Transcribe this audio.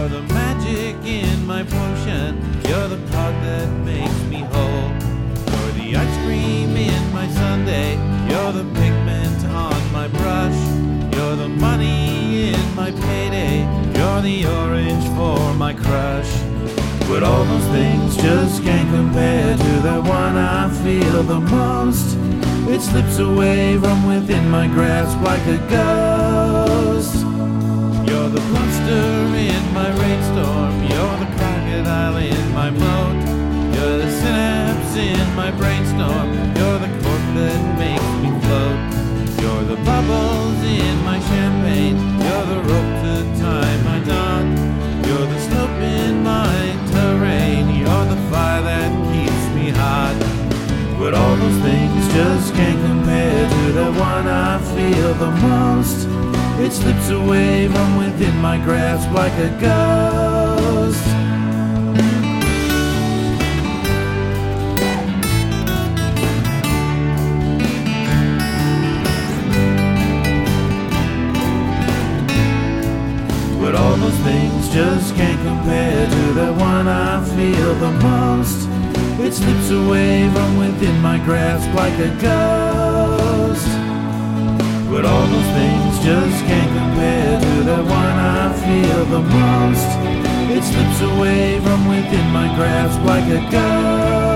You're the magic in my potion. You're the pot that makes me whole. You're the ice cream in my sundae. You're the pigment on my brush. You're the money in my payday. You're the orange for my crush. But all those things just can't compare to the one I feel the most. It slips away from within my grasp like a ghost. You're the monster in my rainstorm. You're the crocodile in my moat. You're the synapse in my brainstorm. You're the cork that makes me float. You're the bubbles in my champagne. You're the rope to tie my knot. You're the slope in my terrain. You're the fire that keeps me hot. But all those things just can't compare to the one I feel the most. It slips away from within my grasp like a ghost. But all those things just can't compare to the one I feel the most. It slips away from within my grasp like a ghost. But all those things just can't compare to the one I feel the most. It slips away from within my grasp like a ghost.